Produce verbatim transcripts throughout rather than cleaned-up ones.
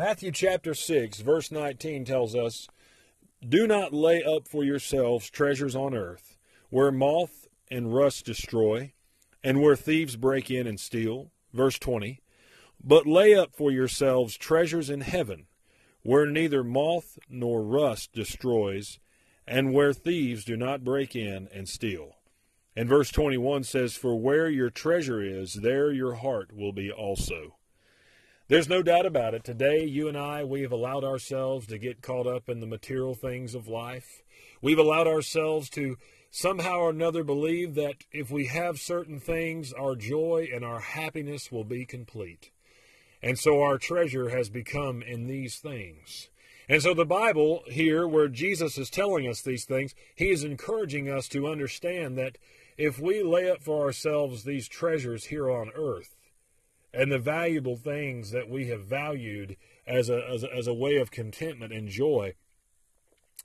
Matthew chapter six, verse nineteen tells us, "Do not lay up for yourselves treasures on earth, where moth and rust destroy, and where thieves break in and steal." Verse twenty, "But lay up for yourselves treasures in heaven, where neither moth nor rust destroys, and where thieves do not break in and steal." And verse twenty-one says, "For where your treasure is, there your heart will be also." There's no doubt about it. Today, you and I, we have allowed ourselves to get caught up in the material things of life. We've allowed ourselves to somehow or another believe that if we have certain things, our joy and our happiness will be complete. And so our treasure has become in these things. And so the Bible here, where Jesus is telling us these things, he is encouraging us to understand that if we lay up for ourselves these treasures here on earth, and the valuable things that we have valued as a, as a, as a way of contentment and joy,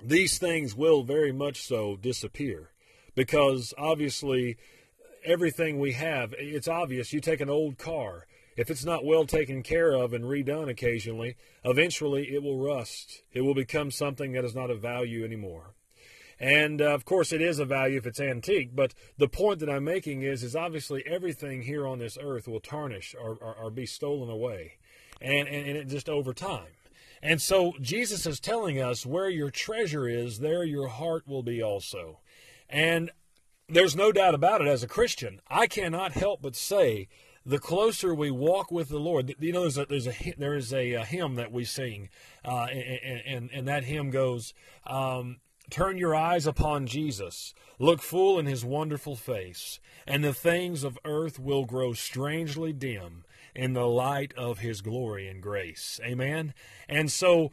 these things will very much so disappear. Because obviously, everything we have, it's obvious. You take an old car. If it's not well taken care of and redone occasionally, eventually it will rust. It will become something that is not of value anymore. And, uh, of course, it is of value if it's antique, but the point that I'm making is, is obviously everything here on this earth will tarnish or, or, or be stolen away, and, and, and it just over time. And so Jesus is telling us, where your treasure is, there your heart will be also. And there's no doubt about it, as a Christian, I cannot help but say, the closer we walk with the Lord, you know, there's a, there's a, there is a, a hymn that we sing, uh, and, and, and that hymn goes, um, "Turn your eyes upon Jesus, look full in his wonderful face, and the things of earth will grow strangely dim in the light of his glory and grace." Amen? And so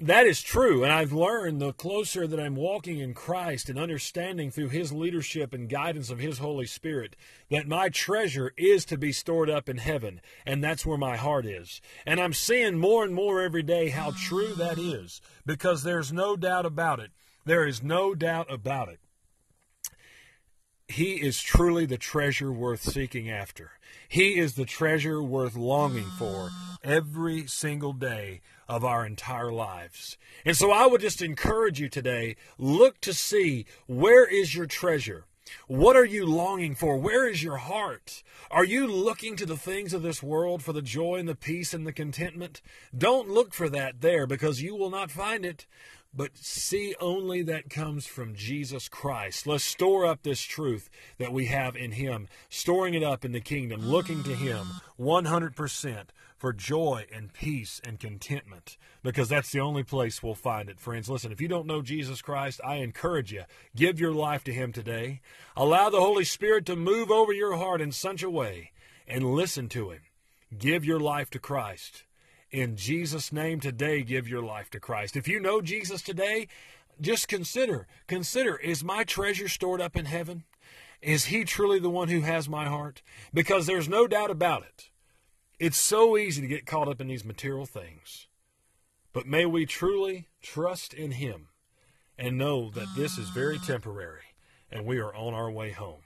that is true, and I've learned the closer that I'm walking in Christ and understanding through his leadership and guidance of his Holy Spirit that my treasure is to be stored up in heaven, and that's where my heart is. And I'm seeing more and more every day how true that is, because there's no doubt about it. There is no doubt about it. He is truly the treasure worth seeking after. He is the treasure worth longing for every single day of our entire lives. And so I would just encourage you today, look to see, where is your treasure? What are you longing for? Where is your heart? Are you looking to the things of this world for the joy and the peace and the contentment? Don't look for that there, because you will not find it. But see only that comes from Jesus Christ. Let's store up this truth that we have in him, storing it up in the kingdom, looking to him one hundred percent for joy and peace and contentment, because that's the only place we'll find it, friends. Listen, if you don't know Jesus Christ, I encourage you, give your life to him today. Allow the Holy Spirit to move over your heart in such a way, and listen to him. Give your life to Christ. In Jesus' name today, give your life to Christ. If you know Jesus today, just consider, consider, is my treasure stored up in heaven? Is he truly the one who has my heart? Because there's no doubt about it. It's so easy to get caught up in these material things. But may we truly trust in him and know that this is very temporary and we are on our way home.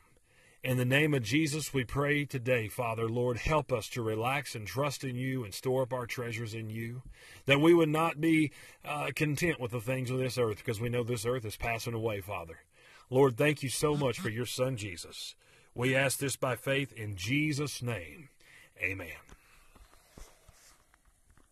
In the name of Jesus, we pray today, Father, Lord, help us to relax and trust in you and store up our treasures in you, that we would not be uh, content with the things of this earth, because we know this earth is passing away, Father. Lord, thank you so much for your son, Jesus. We ask this by faith in Jesus' name. Amen.